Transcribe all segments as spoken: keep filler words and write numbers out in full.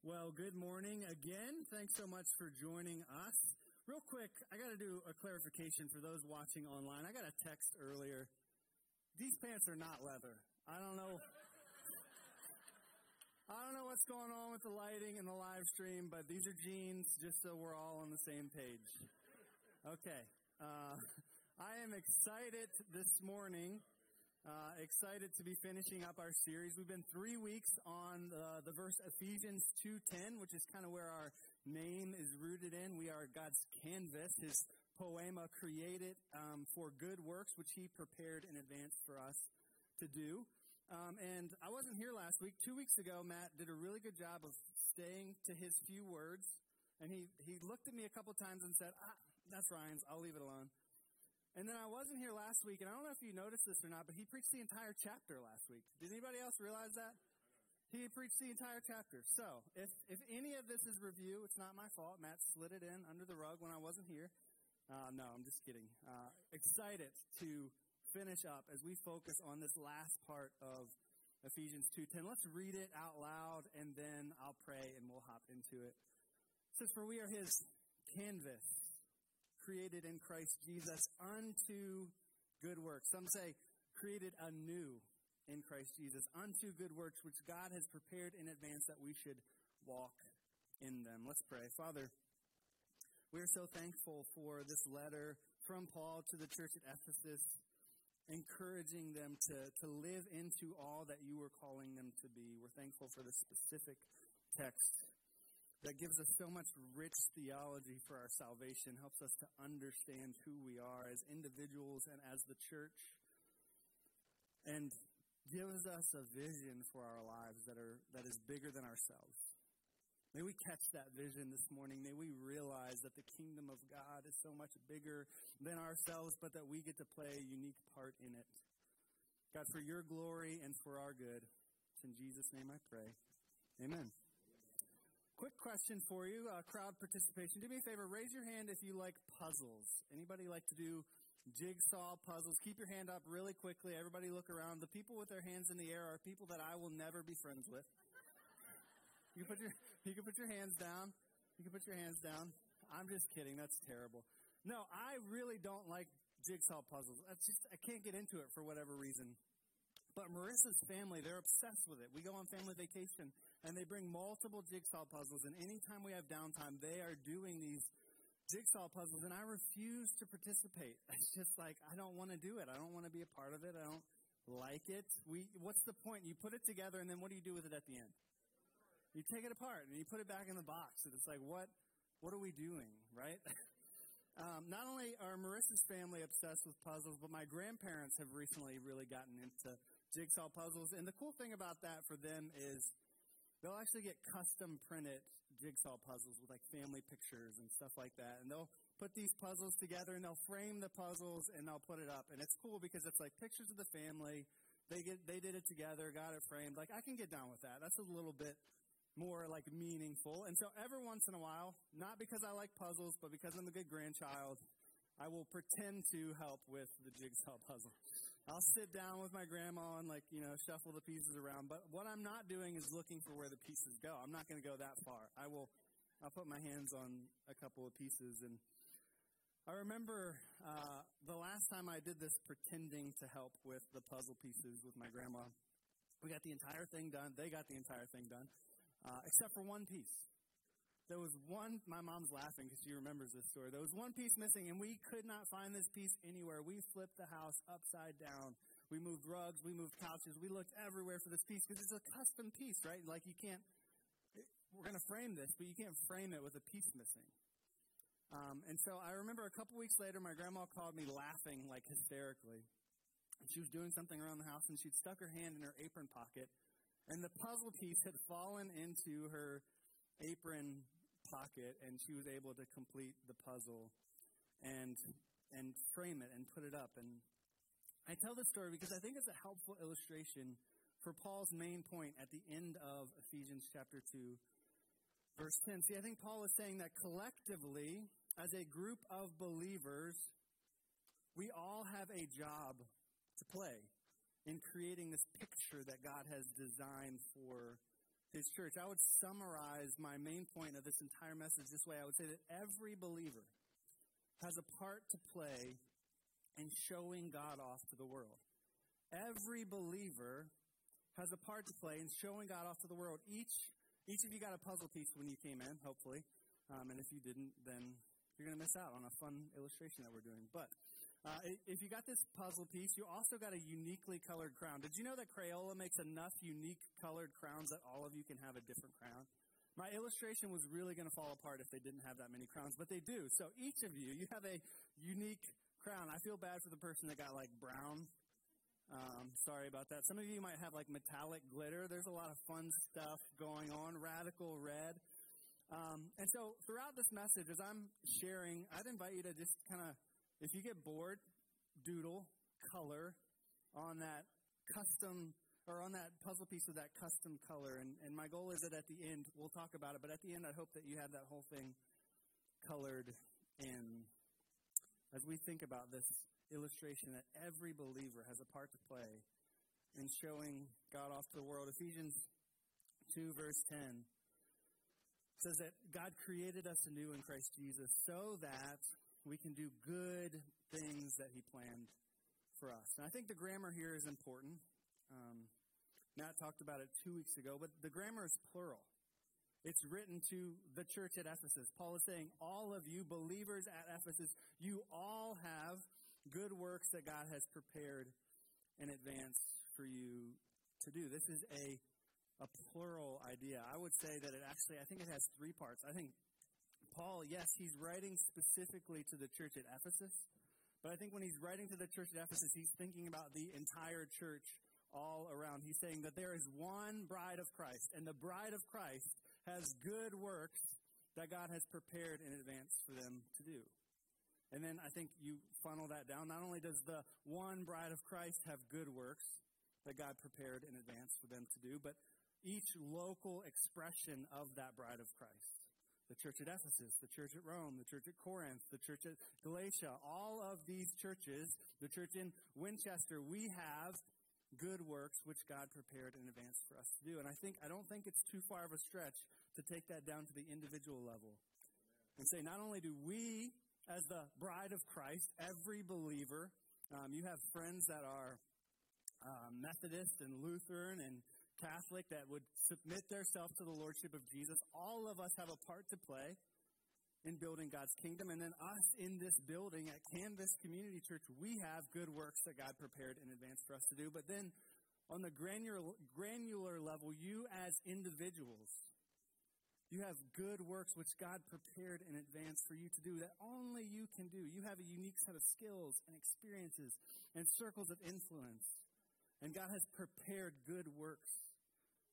Well, good morning again. Thanks so much for joining us. Real quick, I got to do a clarification for those watching online. I got a text earlier. These pants are not leather. I don't know. I don't know what's going on with the lighting and the live stream, but these are jeans, just so we're all on the same page. Okay. Uh, I am excited this morning. Uh, excited to be finishing up our series. We've been three weeks on uh, the verse Ephesians two ten, which is kind of where our name is rooted in. We are God's canvas, his poema created um, for good works, which he prepared in advance for us to do. Um, and I wasn't here last week. Two weeks ago, Matt did a really good job of staying to his few words. And he, he looked at me a couple times and said, ah, that's Ryan's. I'll leave it alone. And then I wasn't here last week, and I don't know if you noticed this or not, but he preached the entire chapter last week. Did anybody else realize that? He preached the entire chapter. So if if any of this is review, it's not my fault. Matt slid it in under the rug when I wasn't here. Uh, no, I'm just kidding. Uh, excited to finish up as we focus on this last part of Ephesians two ten. Let's read it out loud, and then I'll pray, and we'll hop into it. It says, "For we are his canvas, created in Christ Jesus unto good works." Some say created anew in Christ Jesus unto good works, which God has prepared in advance that we should walk in them. Let's pray. Father, we are so thankful for this letter from Paul to the church at Ephesus, encouraging them to, to live into all that you were calling them to be. We're thankful for this specific text that gives us so much rich theology for our salvation, helps us to understand who we are as individuals and as the church, and gives us a vision for our lives that are that is bigger than ourselves. May we catch that vision this morning. May we realize that the kingdom of God is so much bigger than ourselves, but that we get to play a unique part in it. God, for your glory and for our good, it's in Jesus' name I pray. Amen. Quick question for you, uh, crowd participation. Do me a favor, raise your hand if you like puzzles. Anybody like to do jigsaw puzzles? Keep your hand up really quickly. Everybody look around. The people with their hands in the air are people that I will never be friends with. You can put your, you can put your hands down. You can put your hands down. I'm just kidding. That's terrible. No, I really don't like jigsaw puzzles. That's just, I can't get into it for whatever reason. But Marissa's family, they're obsessed with it. We go on family vacation, and they bring multiple jigsaw puzzles. And anytime we have downtime, they are doing these jigsaw puzzles. And I refuse to participate. It's just like, I don't want to do it. I don't want to be a part of it. I don't like it. We, what's the point? You put it together, and then what do you do with it at the end? You take it apart, and you put it back in the box. And it's like, what, what are we doing, right? Um, not only are Marissa's family obsessed with puzzles, but my grandparents have recently really gotten into jigsaw puzzles. And the cool thing about that for them is they'll actually get custom printed jigsaw puzzles with like family pictures and stuff like that. And they'll put these puzzles together and they'll frame the puzzles and they'll put it up. And it's cool because it's like pictures of the family. They get, they did it together, got it framed. Like I can get down with that. That's a little bit more like meaningful. And so every once in a while, not because I like puzzles, but because I'm a good grandchild, I will pretend to help with the jigsaw puzzle. I'll sit down with my grandma and like, you know, shuffle the pieces around. But what I'm not doing is looking for where the pieces go. I'm not going to go that far. I will, I'll put my hands on a couple of pieces. And I remember uh, the last time I did this pretending to help with the puzzle pieces with my grandma, we got the entire thing done. They got the entire thing done. Uh, except for one piece. There was one, my mom's laughing because she remembers this story. There was one piece missing, and we could not find this piece anywhere. We flipped the house upside down. We moved rugs. We moved couches. We looked everywhere for this piece because it's a custom piece, right? Like you can't, we're going to frame this, but you can't frame it with a piece missing. Um, and so I remember a couple weeks later, my grandma called me laughing like hysterically. And she was doing something around the house, and she'd stuck her hand in her apron pocket. And the puzzle piece had fallen into her apron pocket, and she was able to complete the puzzle and and frame it and put it up. And I tell this story because I think it's a helpful illustration for Paul's main point at the end of Ephesians chapter two, verse ten. See, I think Paul is saying that collectively, as a group of believers, we all have a job to play in creating this picture that God has designed for his church. I would summarize my main point of this entire message this way. I would say that every believer has a part to play in showing God off to the world. Every believer has a part to play in showing God off to the world. Each each of you got a puzzle piece when you came in, hopefully. Um, and if you didn't, then you're going to miss out on a fun illustration that we're doing. But uh, if you got this puzzle piece, you also got a uniquely colored crown. Did you know that Crayola makes enough unique colored crowns that all of you can have a different crown? My illustration was really going to fall apart if they didn't have that many crowns, but they do. So each of you, you have a unique crown. I feel bad for the person that got, like, brown. Um, sorry about that. Some of you might have, like, metallic glitter. There's a lot of fun stuff going on, radical red. Um, and so throughout this message, as I'm sharing, I'd invite you to just kind of, if you get bored, doodle, color on that custom or on that puzzle piece with that custom color. And, and my goal is that at the end, we'll talk about it, but at the end, I hope that you have that whole thing colored in. As we think about this illustration that every believer has a part to play in showing God off to the world, Ephesians two, verse ten says that God created us anew in Christ Jesus so that we can do good things that he planned for us. And I think the grammar here is important. Um, Matt talked about it two weeks ago, but the grammar is plural. It's written to the church at Ephesus. Paul is saying, all of you believers at Ephesus, you all have good works that God has prepared in advance for you to do. This is a a plural idea. I would say that it actually, I think it has three parts. I think Paul, yes, he's writing specifically to the church at Ephesus, but I think when he's writing to the church at Ephesus, he's thinking about the entire church all around. He's saying that there is one bride of Christ, and the bride of Christ has good works that God has prepared in advance for them to do. And then I think you funnel that down. Not only does the one bride of Christ have good works that God prepared in advance for them to do, but each local expression of that bride of Christ, the church at Ephesus, the church at Rome, the church at Corinth, the church at Galatia, all of these churches, the church in Winchester, we have good works which God prepared in advance for us to do. And I think I don't think it's too far of a stretch to take that down to the individual level and say, not only do we, as the bride of Christ, every believer, um, you have friends that are uh, Methodist and Lutheran and Catholic that would submit themselves to the lordship of Jesus. All of us have a part to play in building God's kingdom. And then us in this building at Canvas Community Church, we have good works that God prepared in advance for us to do. But then on the granular, granular level, you as individuals, you have good works which God prepared in advance for you to do that only you can do. You have a unique set of skills and experiences and circles of influence. And God has prepared good works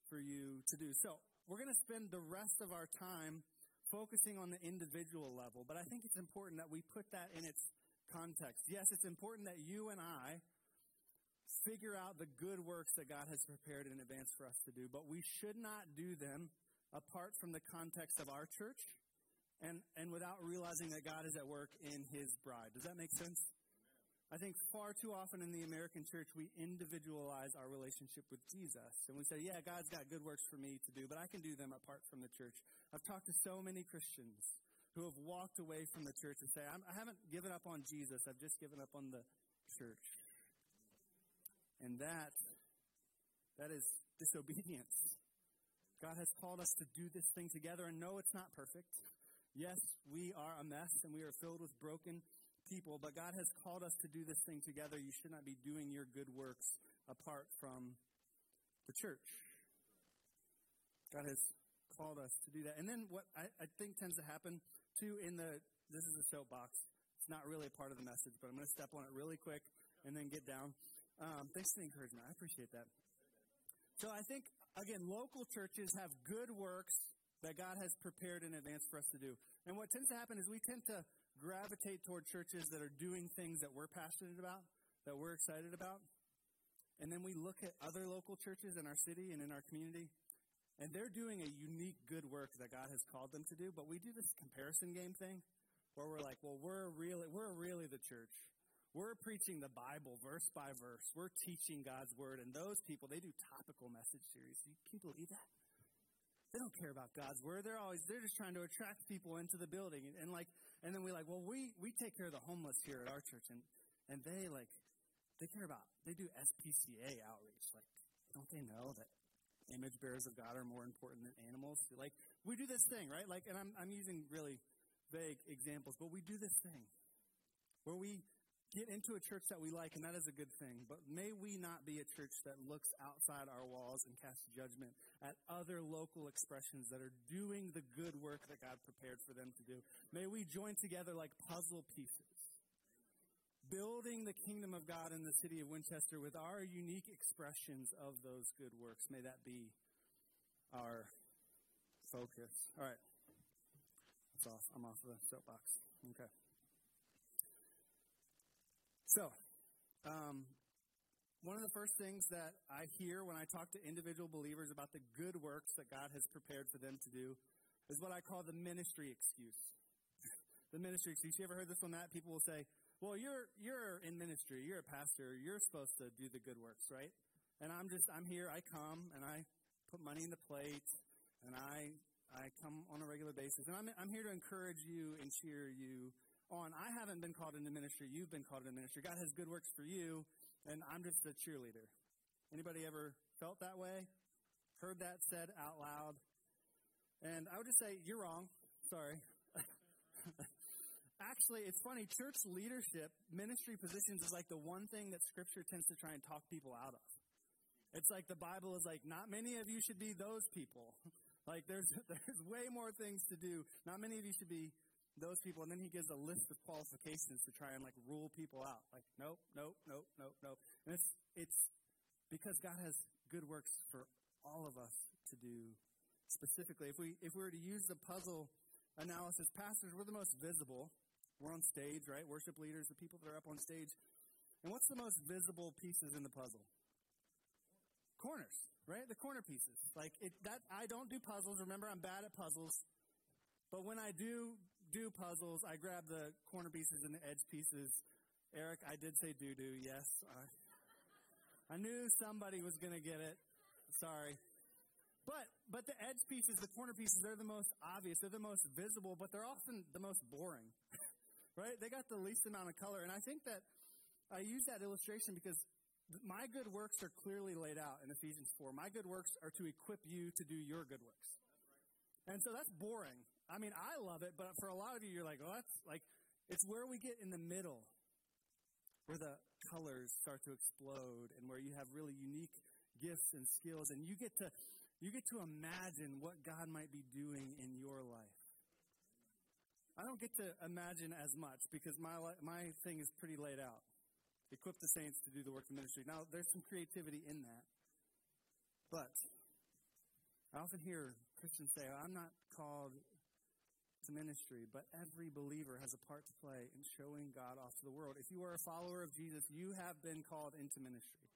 for you to do. So we're going to spend the rest of our time focusing on the individual level, but I think it's important that we put that in its context. Yes, it's important that you and I figure out the good works that God has prepared in advance for us to do, but we should not do them apart from the context of our church and, and without realizing that God is at work in his bride. Does that make sense? I think far too often in the American church, we individualize our relationship with Jesus. And we say, yeah, God's got good works for me to do, but I can do them apart from the church. I've talked to so many Christians who have walked away from the church and say, I haven't given up on Jesus. I've just given up on the church. And that, that is disobedience. God has called us to do this thing together. And no, it's not perfect. Yes, we are a mess and we are filled with broken people, but God has called us to do this thing together. You should not be doing your good works apart from the church. God has called us to do that. And then what I, I think tends to happen, too, in the, this is a soapbox. It's not really a part of the message, but I'm going to step on it really quick and then get down. Um, thanks for the encouragement. I appreciate that. So I think, again, local churches have good works that God has prepared in advance for us to do. And what tends to happen is we tend to gravitate toward churches that are doing things that we're passionate about, that we're excited about. And then we look at other local churches in our city and in our community, and they're doing a unique good work that God has called them to do. But we do this comparison game thing where we're like, well, we're really, we're really the church. We're preaching the Bible verse by verse. We're teaching God's word. And those people, they do topical message series. You can believe that? they don't care about God's word. They're always, they're just trying to attract people into the building. And, and like, and then we like, well, we, we take care of the homeless here at our church. And, and they like, they care about, they do S P C A outreach. Like, don't they know that image bearers of God are more important than animals? Like, we do this thing, right? Like, and I'm, I'm using really vague examples, but we do this thing where we get into a church that we like, and that is a good thing, but may we not be a church that looks outside our walls and casts judgment at other local expressions that are doing the good work that God prepared for them to do. May we join together like puzzle pieces, building the kingdom of God in the city of Winchester with our unique expressions of those good works. May that be our focus. All right. That's off. I'm off the soapbox. Okay. So, um, one of the first things that I hear when I talk to individual believers about the good works that God has prepared for them to do is what I call the ministry excuse. The ministry excuse. You ever heard this one, Matt? People will say, well, you're you're in ministry. You're a pastor. You're supposed to do the good works, right? And I'm just, I'm here. I come, and I put money in the plate, and I I come on a regular basis. And I'm I'm here to encourage you and cheer you on. I haven't been called into ministry. You've been called into ministry. God has good works for you, and I'm just a cheerleader. Anybody ever felt that way? Heard that said out loud? And I would just say, you're wrong. Sorry. Actually, it's funny. Church leadership, ministry positions is like the one thing that Scripture tends to try and talk people out of. It's like the Bible is like, not many of you should be those people. Like, there's there's way more things to do. Not many of you should be those people, and then he gives a list of qualifications to try and, like, rule people out. Like, nope, nope, nope, nope, nope. And it's, it's because God has good works for all of us to do specifically. If we if we were to use the puzzle analysis, pastors, we're the most visible. We're on stage, right? Worship leaders, the people that are up on stage. And what's the most visible pieces in the puzzle? Corners, right? The corner pieces. Like, it, that I don't do puzzles. Remember, I'm bad at puzzles. But when I do... do puzzles, I grab the corner pieces and the edge pieces. Eric, I did say doo-doo, yes. I, I knew somebody was going to get it. Sorry. But but the edge pieces, the corner pieces, they're the most obvious. They're the most visible, but they're often the most boring, right? They got the least amount of color. And I think that I use that illustration because my good works are clearly laid out in Ephesians four. My good works are to equip you to do your good works. And so that's boring. I mean, I love it, but for a lot of you, you're like, oh, that's like, it's where we get in the middle, where the colors start to explode and where you have really unique gifts and skills, and you get to, you get to imagine what God might be doing in your life. I don't get to imagine as much because my, my thing is pretty laid out. Equip the saints to do the work of ministry. Now, there's some creativity in that, but I often hear Christians say, I'm not called to ministry, but every believer has a part to play in showing God off to the world. If you are a follower of Jesus, you have been called into ministry.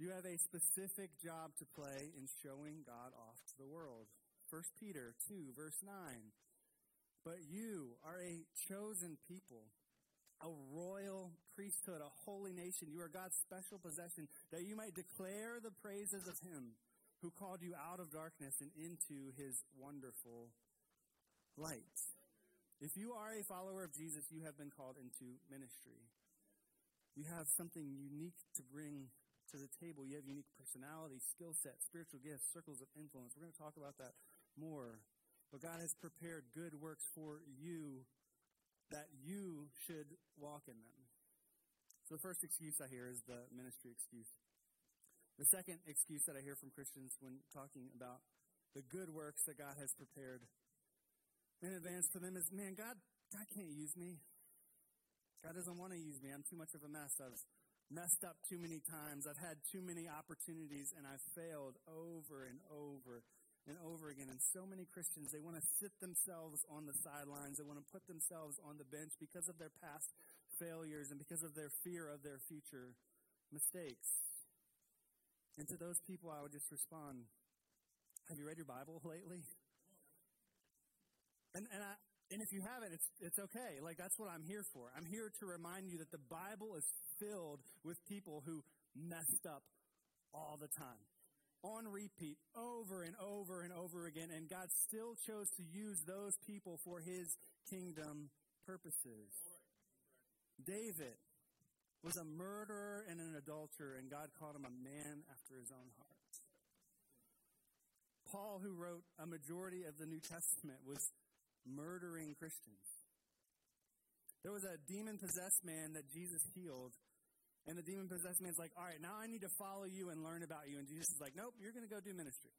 You have a specific job to play in showing God off to the world. First Peter two, verse nine. But you are a chosen people, a royal priesthood, a holy nation. You are God's special possession, that you might declare the praises of him who called you out of darkness and into his wonderful light. If you are a follower of Jesus, you have been called into ministry. You have something unique to bring to the table. You have unique personality, skill sets, spiritual gifts, circles of influence. We're going to talk about that more. But God has prepared good works for you that you should walk in them. So the first excuse I hear is the ministry excuse. The second excuse that I hear from Christians when talking about the good works that God has prepared in advance for them is, man, God, God can't use me. God doesn't want to use me. I'm too much of a mess. I've messed up too many times. I've had too many opportunities, and I've failed over and over and over again. And so many Christians, they want to sit themselves on the sidelines. They want to put themselves on the bench because of their past failures and because of their fear of their future mistakes. And to those people, I would just respond, have you read your Bible lately? And and, I, and if you haven't, it's it's okay. Like, that's what I'm here for. I'm here to remind you that the Bible is filled with people who messed up all the time. on repeat over and over and over again, and God still chose to use those people for his kingdom purposes. David was a murderer and an adulterer, and God called him a man after his own heart. Paul, who wrote a majority of the New Testament, was murdering Christians. There was a demon-possessed man that Jesus healed, and the demon-possessed man's like, all right, now I need to follow you and learn about you. And Jesus is like, nope, you're going to go do ministry.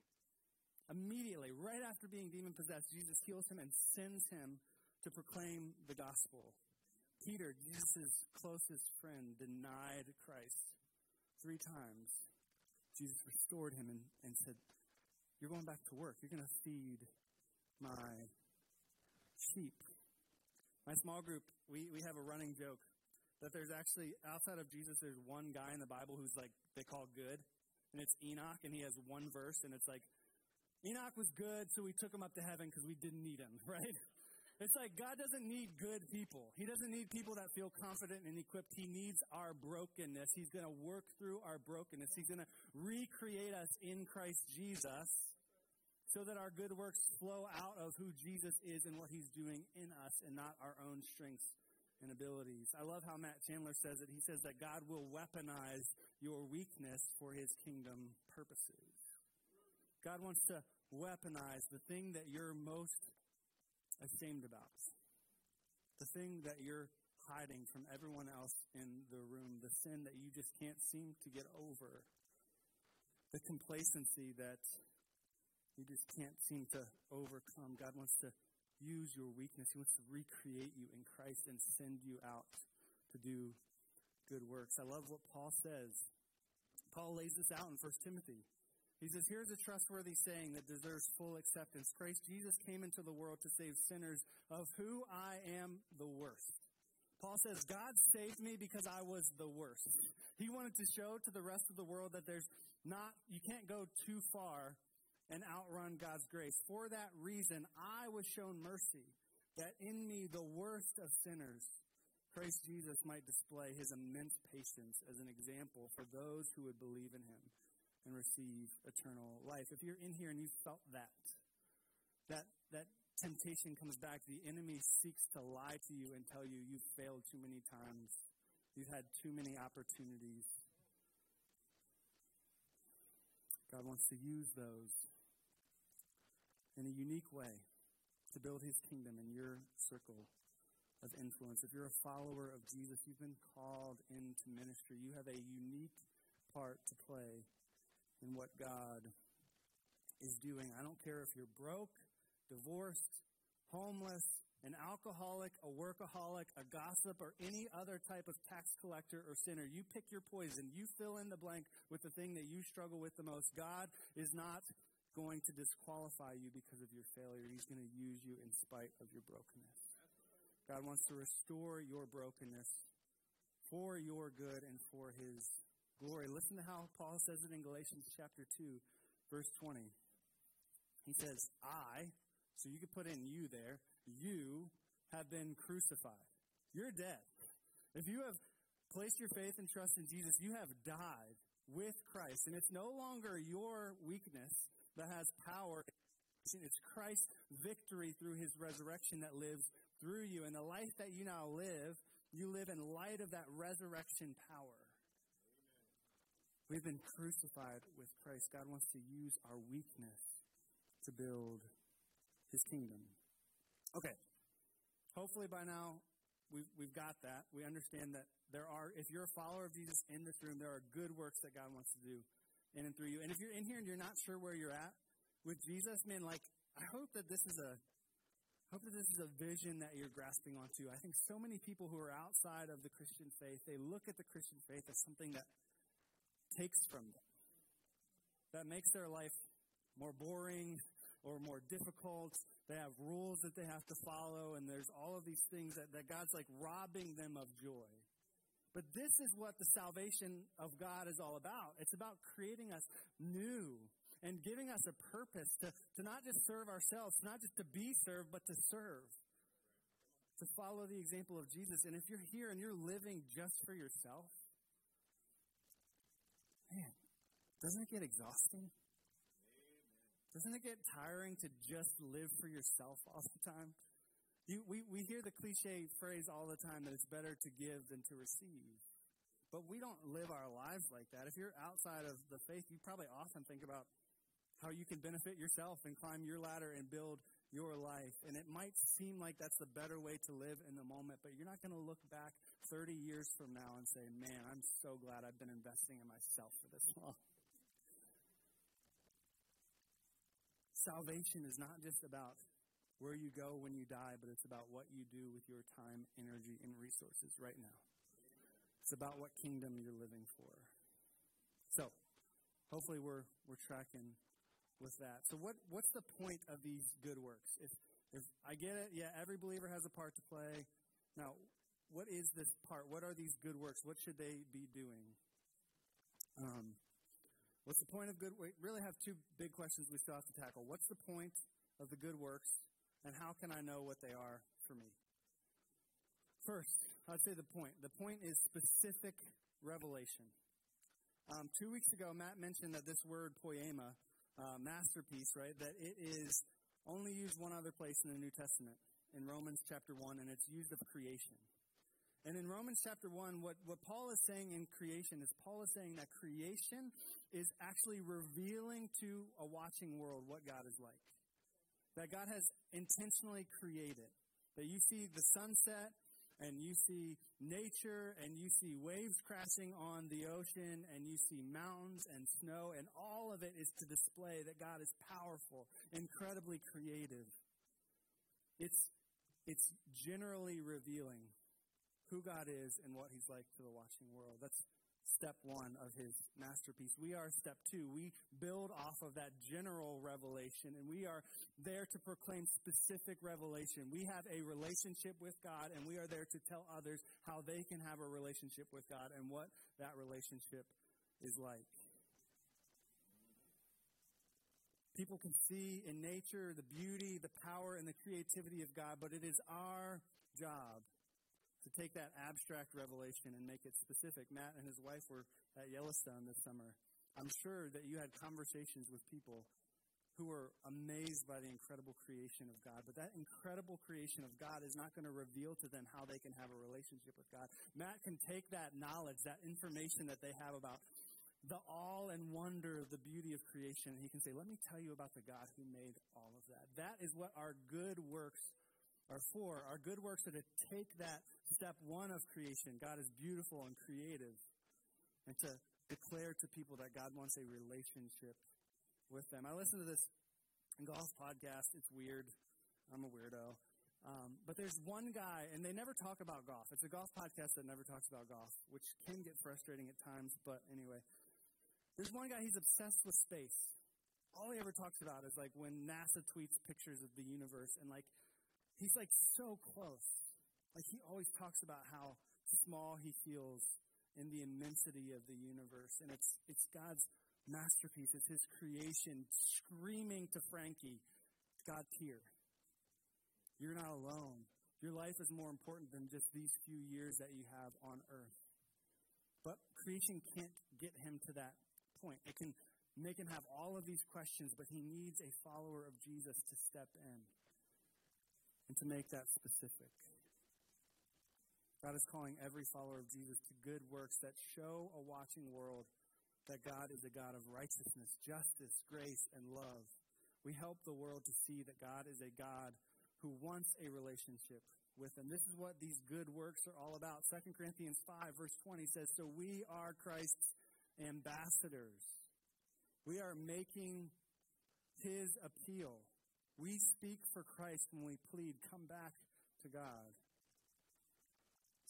Immediately, right after being demon-possessed, Jesus heals him and sends him to proclaim the gospel. Peter, Jesus' closest friend, denied Christ three times. Jesus restored him and, and said, you're going back to work. You're going to feed my sheep. My small group, we, we have a running joke that there's actually, outside of Jesus, there's one guy in the Bible who's like, they call good, and it's Enoch, and he has one verse, and it's like, Enoch was good, so we took him up to heaven because we didn't need him, right? It's like God doesn't need good people. He doesn't need people that feel confident and equipped. He needs our brokenness. He's going to work through our brokenness. He's going to recreate us in Christ Jesus so that our good works flow out of who Jesus is and what he's doing in us and not our own strengths and abilities. I love how Matt Chandler says it. He says that God will weaponize your weakness for his kingdom purposes. God wants to weaponize the thing that you're most ashamed about, the thing that you're hiding from everyone else in the room, the sin that you just can't seem to get over, the complacency that you just can't seem to overcome. God wants to use your weakness. He wants to recreate you in Christ and send you out to do good works. I love what Paul says. Paul lays this out in First Timothy. He says, here's a trustworthy saying that deserves full acceptance. Christ Jesus came into the world to save sinners, of who I am the worst. Paul says, God saved me because I was the worst. He wanted to show to the rest of the world that there's not, you can't go too far and outrun God's grace. For that reason, I was shown mercy, that in me, the worst of sinners, Christ Jesus might display his immense patience as an example for those who would believe in him and receive eternal life. If you're in here and you felt that, that that temptation comes back, the enemy seeks to lie to you and tell you you've failed too many times, you've had too many opportunities. God wants to use those in a unique way to build his kingdom in your circle of influence. If you're a follower of Jesus, you've been called into ministry. You have a unique part to play in what God is doing. I don't care if you're broke, divorced, homeless, an alcoholic, a workaholic, a gossip, or any other type of tax collector or sinner. You pick your poison. You fill in the blank with the thing that you struggle with the most. God is not going to disqualify you because of your failure. He's going to use you in spite of your brokenness. God wants to restore your brokenness for your good and for his glory. Listen to how Paul says it in Galatians chapter two, verse twenty. He says, I, so you could put in you there, you have been crucified. You're dead. If you have placed your faith and trust in Jesus, you have died with Christ. And it's no longer your weakness that has power. It's Christ's victory through his resurrection that lives through you. And the life that you now live, you live in light of that resurrection power. We've been crucified with Christ. God wants to use our weakness to build his kingdom. Okay. Hopefully by now we've, we've got that. We understand that there are, if you're a follower of Jesus in this room, there are good works that God wants to do in and through you. And if you're in here and you're not sure where you're at with Jesus, man, like, I hope that this is a, I hope that this is a vision that you're grasping onto. I think so many people who are outside of the Christian faith, they look at the Christian faith as something that takes from them, that makes their life more boring or more difficult. They have rules that they have to follow, and there's all of these things that, that God's like robbing them of joy. But this is what the salvation of God is all about. It's about creating us new and giving us a purpose to, to not just serve ourselves, not just to be served, but to serve, to follow the example of Jesus. And if you're here and you're living just for yourself, man, doesn't it get exhausting? Doesn't it get tiring to just live for yourself all the time? You, we, we hear the cliche phrase all the time that it's better to give than to receive. But we don't live our lives like that. If you're outside of the faith, you probably often think about how you can benefit yourself and climb your ladder and build your life. And it might seem like that's the better way to live in the moment, but you're not going to look back thirty years from now and say, man, I'm so glad I've been investing in myself for this long. Salvation is not just about where you go when you die, but it's about what you do with your time, energy, and resources right now. It's about what kingdom you're living for. So, hopefully we're we're tracking with that. So what what's the point of these good works? If if I get it, yeah, every believer has a part to play. Now, what is this part? What are these good works? What should they be doing? Um, what's the point of good works? We really have two big questions we still have to tackle. What's the point of the good works, and how can I know what they are for me? First, I'd say the point. The point is specific revelation. Um, two weeks ago, Matt mentioned that this word poema, uh, masterpiece, right, that it is only used one other place in the New Testament, in Romans chapter one, and it's used of creation. And in Romans chapter one, what, what Paul is saying in creation is Paul is saying that creation is actually revealing to a watching world what God is like, that God has intentionally created, that you see the sunset, and you see nature, and you see waves crashing on the ocean, and you see mountains and snow, and all of it is to display that God is powerful, incredibly creative. It's, it's generally revealing who God is and what he's like to the watching world. That's step one of his masterpiece. We are step two. We build off of that general revelation, and we are there to proclaim specific revelation. We have a relationship with God, and we are there to tell others how they can have a relationship with God and what that relationship is like. People can see in nature the beauty, the power, and the creativity of God, but it is our job to take that abstract revelation and make it specific. Matt and his wife were at Yellowstone this summer. I'm sure that you had conversations with people who were amazed by the incredible creation of God. But that incredible creation of God is not going to reveal to them how they can have a relationship with God. Matt can take that knowledge, that information that they have about the awe and wonder of the beauty of creation, and he can say, let me tell you about the God who made all of that. That is what our good works are for. Our good works are to take that step one of creation, God is beautiful and creative, and to declare to people that God wants a relationship with them. I listen to this golf podcast. It's weird. I'm a weirdo. Um, but there's one guy, and they never talk about golf. It's a golf podcast that never talks about golf, which can get frustrating at times, but anyway. There's one guy, he's obsessed with space. All he ever talks about is, like, when NASA tweets pictures of the universe, and, like, he's, like, so close. Like, he always talks about how small he feels in the immensity of the universe. And it's it's God's masterpiece. It's his creation screaming to Frankie, God's here. You're not alone. Your life is more important than just these few years that you have on earth. But creation can't get him to that point. It can make him have all of these questions, but he needs a follower of Jesus to step in and to make that specific. God is calling every follower of Jesus to good works that show a watching world that God is a God of righteousness, justice, grace, and love. We help the world to see that God is a God who wants a relationship with them. This is what these good works are all about. Second Corinthians five, verse twenty says, so we are Christ's ambassadors. We are making his appeal. We speak for Christ when we plead, come back to God.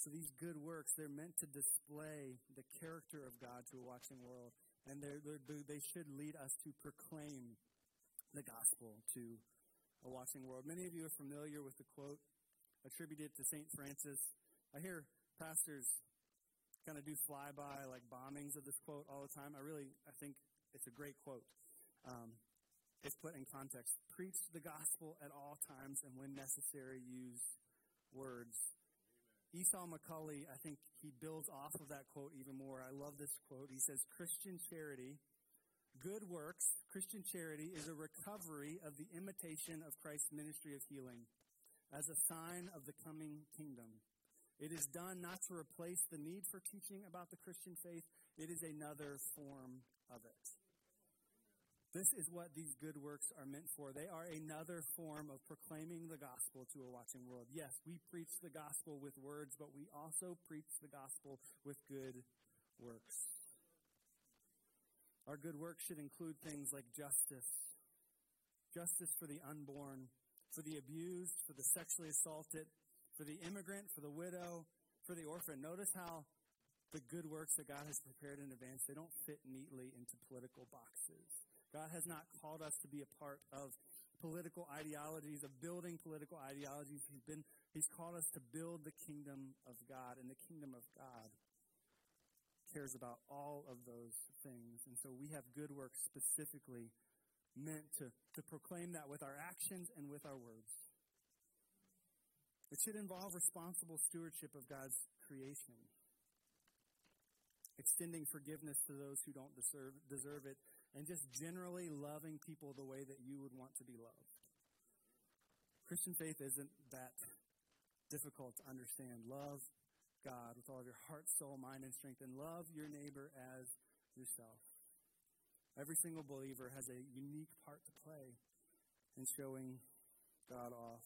So these good works, they're meant to display the character of God to a watching world, and they're, they're, they should lead us to proclaim the gospel to a watching world. Many of you are familiar with the quote attributed to Saint Francis. I hear pastors kind of do flyby, like bombings of this quote all the time. I really, I think it's a great quote. Um, It's put in context. Preach the gospel at all times, and when necessary, use words. Amen. Esau McCulley, I think he builds off of that quote even more. I love this quote. He says, Christian charity Good works, Christian charity, is a recovery of the imitation of Christ's ministry of healing as a sign of the coming kingdom. It is done not to replace the need for teaching about the Christian faith. It is another form of it. This is what these good works are meant for. They are another form of proclaiming the gospel to a watching world. Yes, we preach the gospel with words, but we also preach the gospel with good works. Our good works should include things like justice. Justice for the unborn, for the abused, for the sexually assaulted, for the immigrant, for the widow, for the orphan. Notice how the good works that God has prepared in advance, they don't fit neatly into political boxes. God has not called us to be a part of political ideologies, of building political ideologies. He's been, He's called us to build the kingdom of God, and the kingdom of God cares about all of those things. And so we have good works specifically meant to, to proclaim that with our actions and with our words. It should involve responsible stewardship of God's creation, extending forgiveness to those who don't deserve, deserve it, and just generally loving people the way that you would want to be loved. Christian faith isn't that difficult to understand. Love God with all of your heart, soul, mind, and strength, and love your neighbor as yourself. Every single believer has a unique part to play in showing God off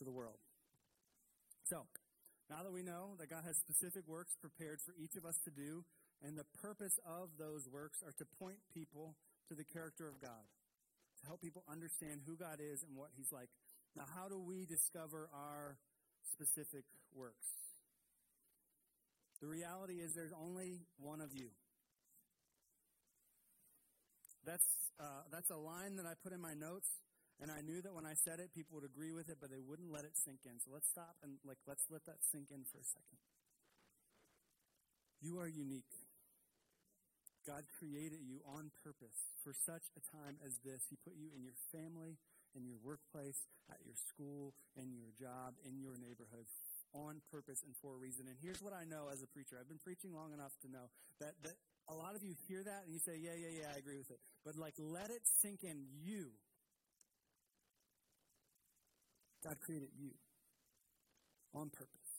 to the world. So, now that we know that God has specific works prepared for each of us to do, and the purpose of those works are to point people to the character of God, to help people understand who God is and what He's like. Now, how do we discover our specific works? The reality is there's only one of you. That's uh, that's a line that I put in my notes, and I knew that when I said it, people would agree with it, but they wouldn't let it sink in. So let's stop and like let's let that sink in for a second. You are unique. God created you on purpose for such a time as this. He put you in your family, in your workplace, at your school, in your job, in your neighborhood, on purpose and for a reason. And here's what I know as a preacher. I've been preaching long enough to know that, that a lot of you hear that and you say, yeah, yeah, yeah, I agree with it. But like, let it sink in. You. God created you on purpose,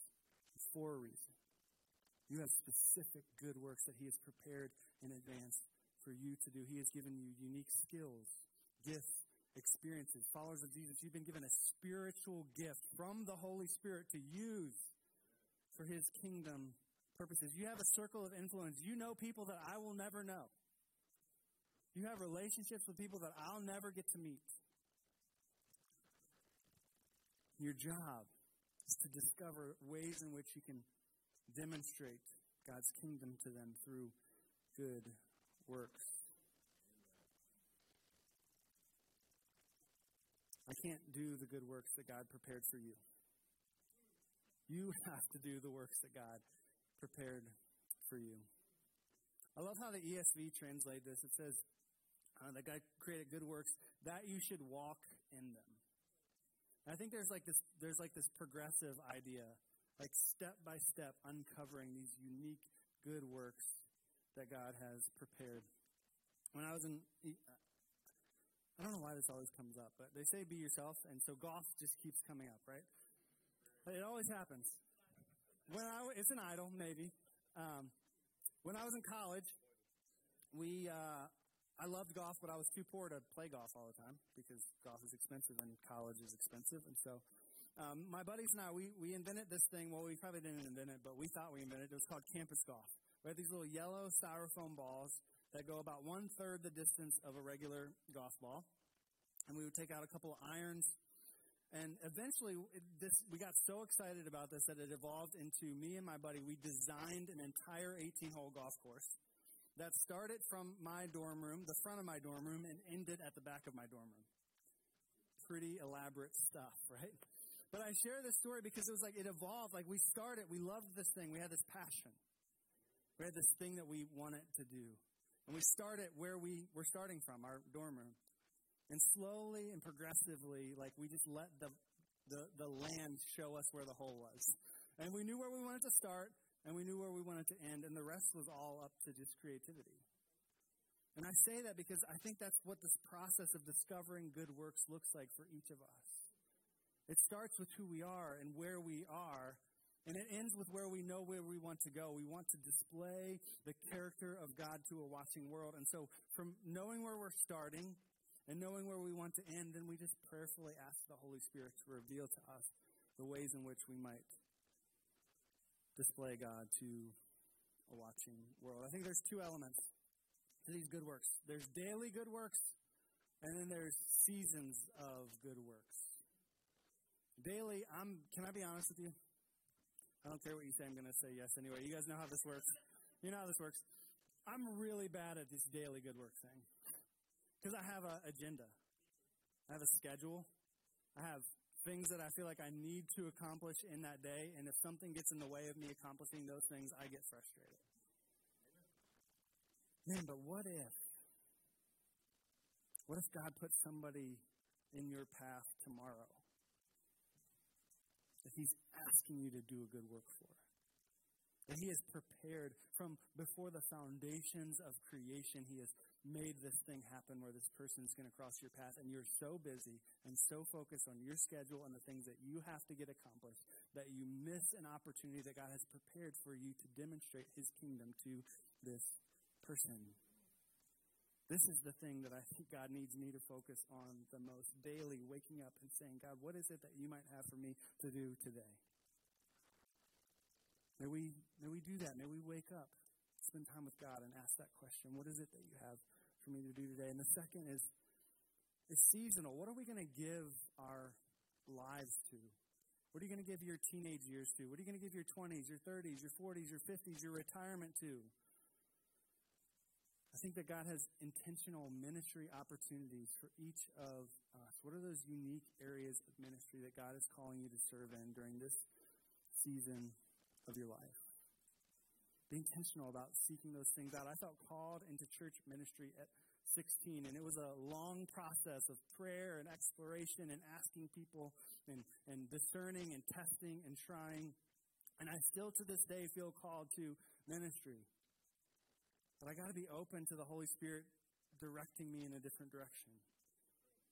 for a reason. You have specific good works that He has prepared in advance for you to do. He has given you unique skills, gifts, experiences. Followers of Jesus, you've been given a spiritual gift from the Holy Spirit to use for His kingdom purposes. You have a circle of influence. You know people that I will never know. You have relationships with people that I'll never get to meet. Your job is to discover ways in which you can demonstrate God's kingdom to them through good works. I can't do the good works that God prepared for you. You have to do the works that God prepared for you. I love how the E S V translates this. It says uh, that God created good works that you should walk in them. And I think there's like this there's like this progressive idea, like step by step uncovering these unique good works that God has prepared. When I was in I don't know why this always comes up, but they say be yourself, and so golf just keeps coming up, right? It always happens. When I, it's an idol, maybe. Um, when I was in college, we uh, I loved golf, but I was too poor to play golf all the time because golf is expensive and college is expensive. And so um, my buddies and I, we, we invented this thing. Well, we probably didn't invent it, but we thought we invented it. It was called Campus Golf. We had these little yellow styrofoam balls that go about one-third the distance of a regular golf ball. And we would take out a couple of irons. And eventually, it, this we got so excited about this that it evolved into me and my buddy. We designed an entire eighteen-hole golf course that started from my dorm room, the front of my dorm room, and ended at the back of my dorm room. Pretty elaborate stuff, right? But I share this story because it was like it evolved. Like we started, we loved this thing. We had this passion. We had this thing that we wanted to do. And we start at where we were starting from, our dorm room. And slowly and progressively, like, we just let the, the the land show us where the hole was. And we knew where we wanted to start, and we knew where we wanted to end, and the rest was all up to just creativity. And I say that because I think that's what this process of discovering good works looks like for each of us. It starts with who we are and where we are, and it ends with where we know where we want to go. We want to display the character of God to a watching world. And so from knowing where we're starting and knowing where we want to end, then we just prayerfully ask the Holy Spirit to reveal to us the ways in which we might display God to a watching world. I think there's two elements to these good works. There's daily good works, and then there's seasons of good works. Daily, I'm, can I be honest with you? I don't care what you say, I'm going to say yes anyway. You guys know how this works. You know how this works. I'm really bad at this daily good work thing because I have an agenda. I have a schedule. I have things that I feel like I need to accomplish in that day, and if something gets in the way of me accomplishing those things, I get frustrated. Man, but what if? What if God put somebody in your path tomorrow that he's asking you to do a good work for? That he has prepared from before the foundations of creation, he has made this thing happen where this person's going to cross your path, and you're so busy and so focused on your schedule and the things that you have to get accomplished that you miss an opportunity that God has prepared for you to demonstrate his kingdom to this person. This is the thing that I think God needs me to focus on the most daily, waking up and saying, God, what is it that you might have for me to do today? May we, may we do that. May we wake up, spend time with God, and ask that question. What is it that you have for me to do today? And the second is, is seasonal. What are we going to give our lives to? What are you going to give your teenage years to? What are you going to give your twenties, your thirties, your forties, your fifties, your retirement to? I think that God has intentional ministry opportunities for each of us. What are those unique areas of ministry that God is calling you to serve in during this season of your life? Be intentional about seeking those things out. I felt called into church ministry at sixteen, and it was a long process of prayer and exploration and asking people and, and discerning and testing and trying. And I still to this day feel called to ministry. But I got to be open to the Holy Spirit directing me in a different direction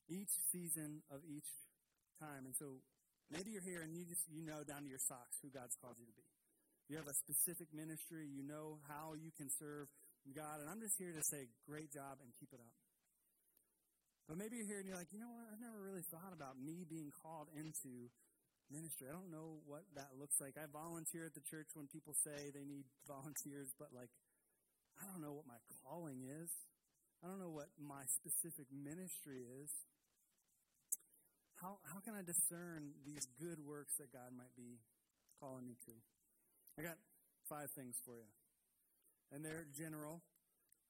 each season of each time. And so maybe you're here and you just, you know down to your socks who God's called you to be. You have a specific ministry. You know how you can serve God. And I'm just here to say, great job and keep it up. But maybe you're here and you're like, you know what? I've never really thought about me being called into ministry. I don't know what that looks like. I volunteer at the church when people say they need volunteers, but like, I don't know what my calling is. I don't know what my specific ministry is. How how can I discern these good works that God might be calling me to? I got five things for you. And they're general.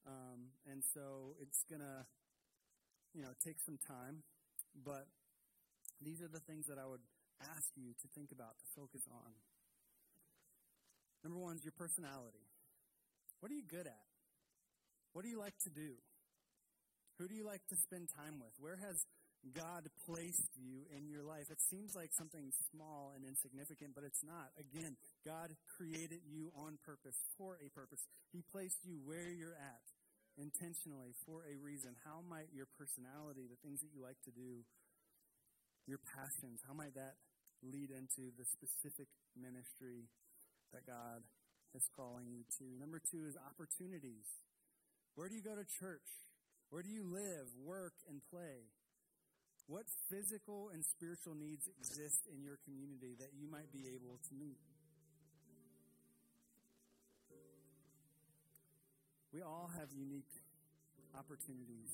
Um, and so it's going to, you know, take some time. But these are the things that I would ask you to think about, to focus on. Number one is your personality. What are you good at? What do you like to do? Who do you like to spend time with? Where has God placed you in your life? It seems like something small and insignificant, but it's not. Again, God created you on purpose, for a purpose. He placed you where you're at, intentionally, for a reason. How might your personality, the things that you like to do, your passions, how might that lead into the specific ministry that God is calling you to? Number two is opportunities. Where do you go to church? Where do you live, work, and play? What physical and spiritual needs exist in your community that you might be able to meet? We all have unique opportunities.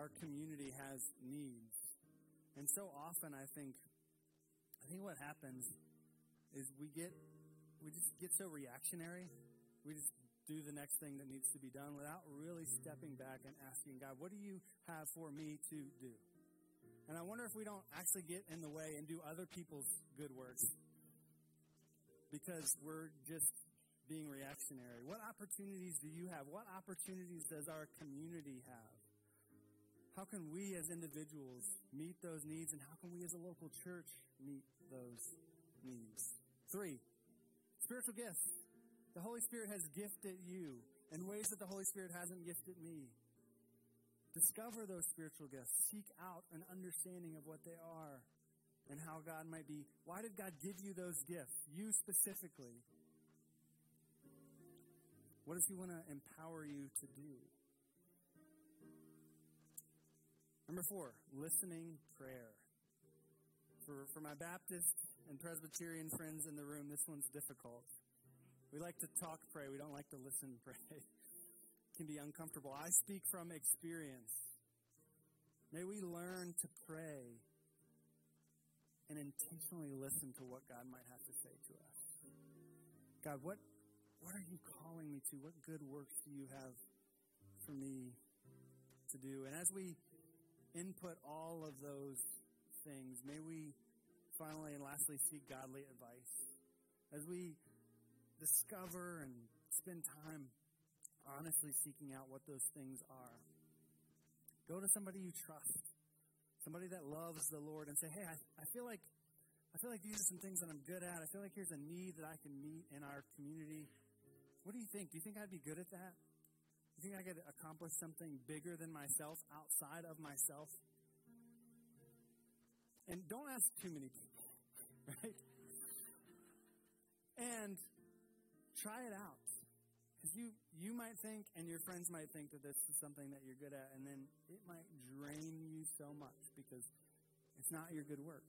Our community has needs. And so often I think, I think what happens is we get We just get so reactionary. We just do the next thing that needs to be done without really stepping back and asking God, what do you have for me to do? And I wonder if we don't actually get in the way and do other people's good works because we're just being reactionary. What opportunities do you have? What opportunities does our community have? How can we as individuals meet those needs, and how can we as a local church meet those needs? Three. Spiritual gifts. The Holy Spirit has gifted you in ways that the Holy Spirit hasn't gifted me. Discover those spiritual gifts. Seek out an understanding of what they are and how God might be. Why did God give you those gifts, you specifically? What does He want to empower you to do? Number four, listening prayer. For, for my Baptist and Presbyterian friends in the room, this one's difficult. We like to talk pray. We don't like to listen pray. It can be uncomfortable. I speak from experience. May we learn to pray and intentionally listen to what God might have to say to us. God, what, what are you calling me to? What good works do you have for me to do? And as we input all of those things, may we finally and lastly seek godly advice. As we discover and spend time honestly seeking out what those things are, go to somebody you trust, somebody that loves the Lord, and say, hey, I, I feel like I feel like these are some things that I'm good at. I feel like here's a need that I can meet in our community. What do you think? Do you think I'd be good at that? Do you think I could accomplish something bigger than myself, outside of myself? And don't ask too many people, right? And try it out. Because you, you might think, and your friends might think, that this is something that you're good at, and then it might drain you so much because it's not your good work.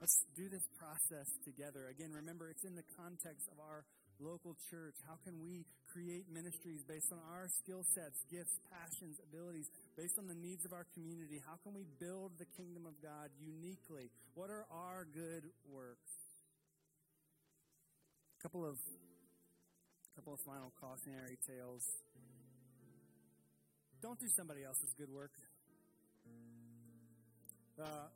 Let's do this process together. Again, remember, it's in the context of our local church. How can we create ministries based on our skill sets, gifts, passions, abilities, based on the needs of our community? How can we build the kingdom of God uniquely? What are our good works? A couple of, couple of final cautionary tales. Don't do somebody else's good work. Uh,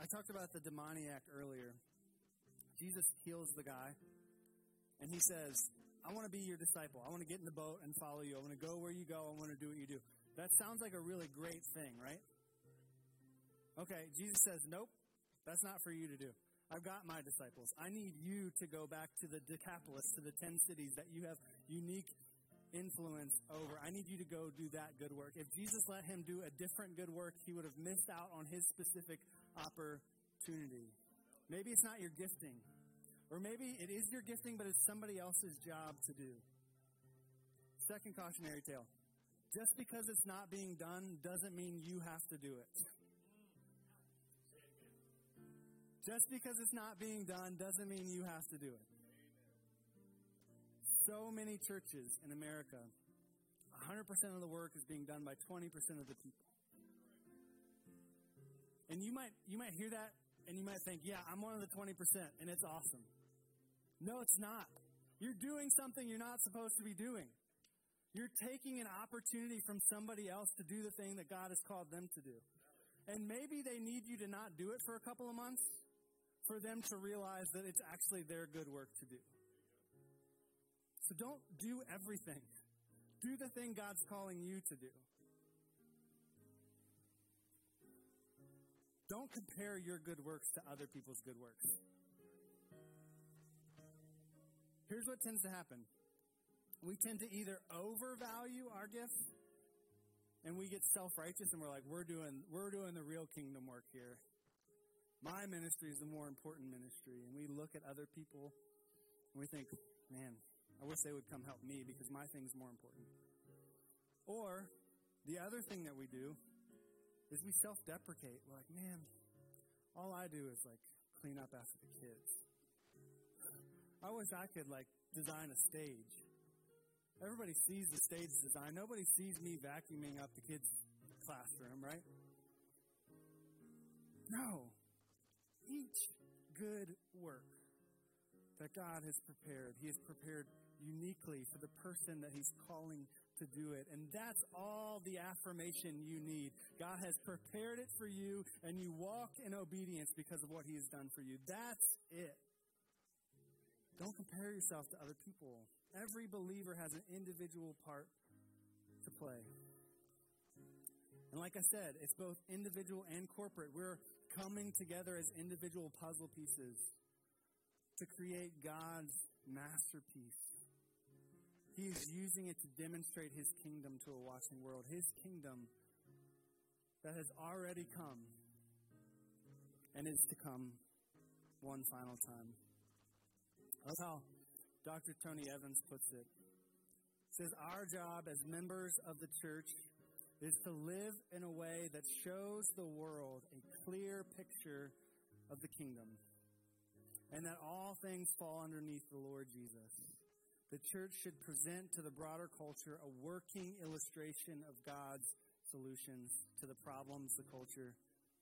I talked about the demoniac earlier. Jesus heals the guy. And he says, I want to be your disciple. I want to get in the boat and follow you. I want to go where you go. I want to do what you do. That sounds like a really great thing, right? Okay, Jesus says, nope, that's not for you to do. I've got my disciples. I need you to go back to the Decapolis, to the ten cities that you have unique influence over. I need you to go do that good work. If Jesus let him do a different good work, he would have missed out on his specific opportunity. Maybe it's not your gifting. Or maybe it is your gifting, but it's somebody else's job to do. Second cautionary tale. Just because it's not being done doesn't mean you have to do it. Just because it's not being done doesn't mean you have to do it. So many churches in America, one hundred percent of the work is being done by twenty percent of the people. And you might you might hear that, and you might think, yeah, I'm one of the twenty percent, and it's awesome. No, it's not. You're doing something you're not supposed to be doing. You're taking an opportunity from somebody else to do the thing that God has called them to do. And maybe they need you to not do it for a couple of months for them to realize that it's actually their good work to do. So don't do everything. Do the thing God's calling you to do. Don't compare your good works to other people's good works. Here's what tends to happen. We tend to either overvalue our gifts, and we get self-righteous, and we're like, we're doing we're doing the real kingdom work here. My ministry is the more important ministry. And we look at other people, and we think, man, I wish they would come help me because my thing's more important. Or the other thing that we do is we self-deprecate. We're like, man, all I do is, like, clean up after the kids. I wish I could, like, design a stage. Everybody sees the stage design. Nobody sees me vacuuming up the kids' classroom, right? No. Each good work that God has prepared, He has prepared uniquely for the person that He's calling to do it. And that's all the affirmation you need. God has prepared it for you, and you walk in obedience because of what He has done for you. That's it. Don't compare yourself to other people. Every believer has an individual part to play. And like I said, it's both individual and corporate. We're coming together as individual puzzle pieces to create God's masterpiece. He is using it to demonstrate his kingdom to a watching world. His kingdom that has already come and is to come one final time. That's how Doctor Tony Evans puts it. He says, our job as members of the church is to live in a way that shows the world a clear picture of the kingdom, and that all things fall underneath the Lord Jesus. The church should present to the broader culture a working illustration of God's solutions to the problems the culture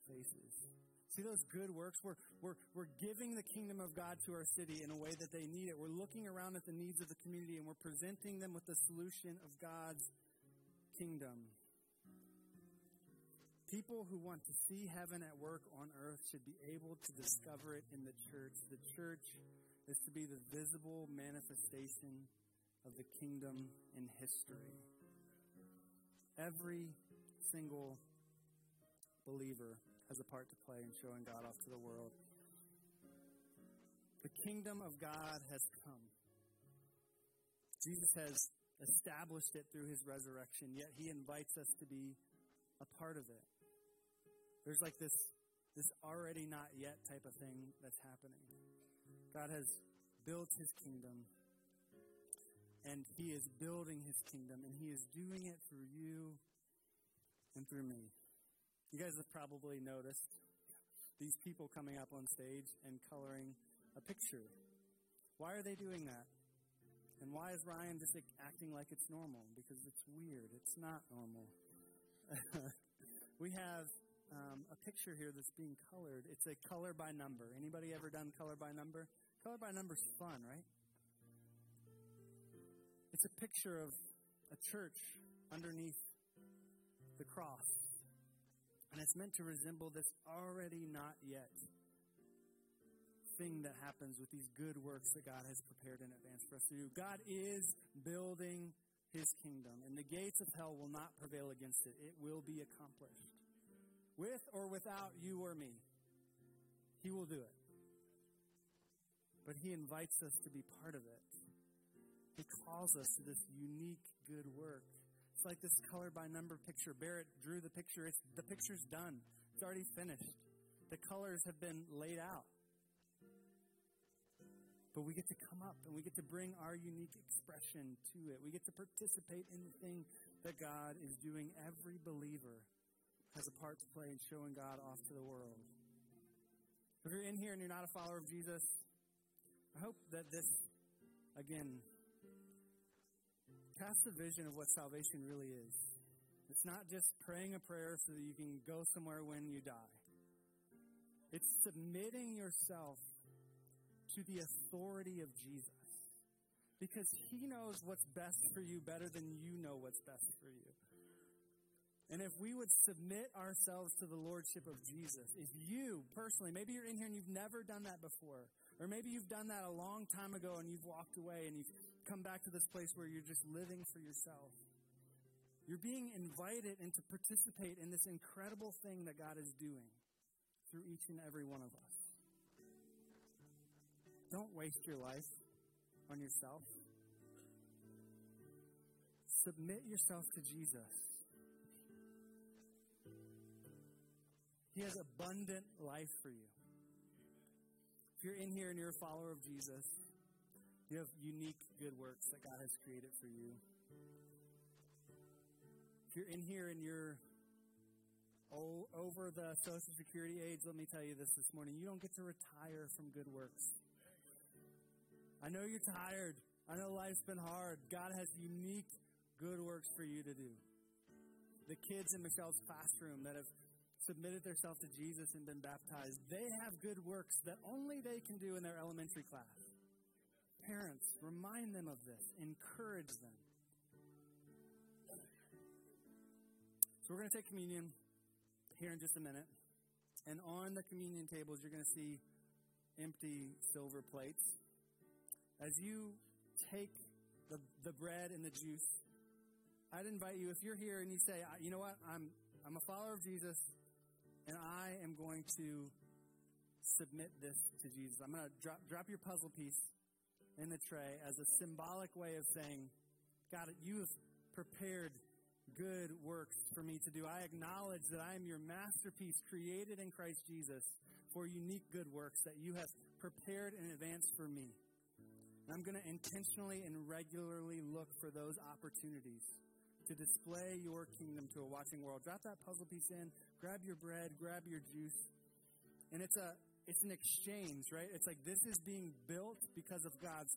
faces. See those good works? We're, we're, we're giving the kingdom of God to our city in a way that they need it. We're looking around at the needs of the community, and we're presenting them with the solution of God's kingdom. People who want to see heaven at work on earth should be able to discover it in the church. The church is to be the visible manifestation of the kingdom in history. Every single believer has a part to play in showing God off to the world. The kingdom of God has come. Jesus has established it through his resurrection, yet he invites us to be a part of it. There's like this, this already not yet type of thing that's happening. God has built his kingdom, and he is building his kingdom, and he is doing it through you and through me. You guys have probably noticed these people coming up on stage and coloring a picture. Why are they doing that? And why is Ryan just acting like it's normal? Because it's weird. It's not normal. We have um, a picture here that's being colored. It's a color by number. Anybody ever done color by number? Color by number's fun, right? It's a picture of a church underneath the cross, and it's meant to resemble this already not yet thing that happens with these good works that God has prepared in advance for us to do. God is building his kingdom, and the gates of hell will not prevail against it. It will be accomplished. With or without you or me, he will do it. But he invites us to be part of it. He calls us to this unique good work. It's like this color by number picture. Barrett drew the picture. It's, the picture's done. It's already finished. The colors have been laid out. But we get to come up and we get to bring our unique expression to it. We get to participate in the thing that God is doing. Every believer has a part to play in showing God off to the world. If you're in here and you're not a follower of Jesus, I hope that this, again, casts a vision of what salvation really is. It's not just praying a prayer so that you can go somewhere when you die. It's submitting yourself to the authority of Jesus, because he knows what's best for you better than you know what's best for you. And if we would submit ourselves to the lordship of Jesus, if you personally, maybe you're in here and you've never done that before, or maybe you've done that a long time ago and you've walked away and you've come back to this place where you're just living for yourself, you're being invited and to participate in this incredible thing that God is doing through each and every one of us. Don't waste your life on yourself. Submit yourself to Jesus. He has abundant life for you. If you're in here and you're a follower of Jesus, you have unique good works that God has created for you. If you're in here and you're over the Social Security age, let me tell you this this morning, you don't get to retire from good works. I know you're tired. I know life's been hard. God has unique good works for you to do. The kids in Michelle's classroom that have submitted themselves to Jesus and been baptized, they have good works that only they can do in their elementary class. Parents, remind them of this. Encourage them. So we're going to take communion here in just a minute. And on the communion tables, you're going to see empty silver plates. As you take the, the bread and the juice, I'd invite you, if you're here and you say, you know what, I'm I'm a follower of Jesus, and I am going to submit this to Jesus. I'm going to drop, drop your puzzle piece in the tray as a symbolic way of saying, God, you have prepared good works for me to do. I acknowledge that I am your masterpiece created in Christ Jesus for unique good works that you have prepared in advance for me. And I'm going to intentionally and regularly look for those opportunities to display your kingdom to a watching world. Drop that puzzle piece in, grab your bread, grab your juice. And it's a it's an exchange, right? It's like this is being built because of God's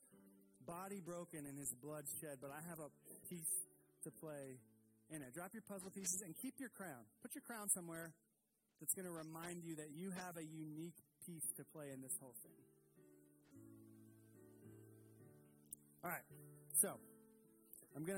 body broken and his blood shed, but I have a piece to play in it. Drop your puzzle pieces and keep your crown. Put your crown somewhere that's going to remind you that you have a unique piece to play in this whole thing. All right, so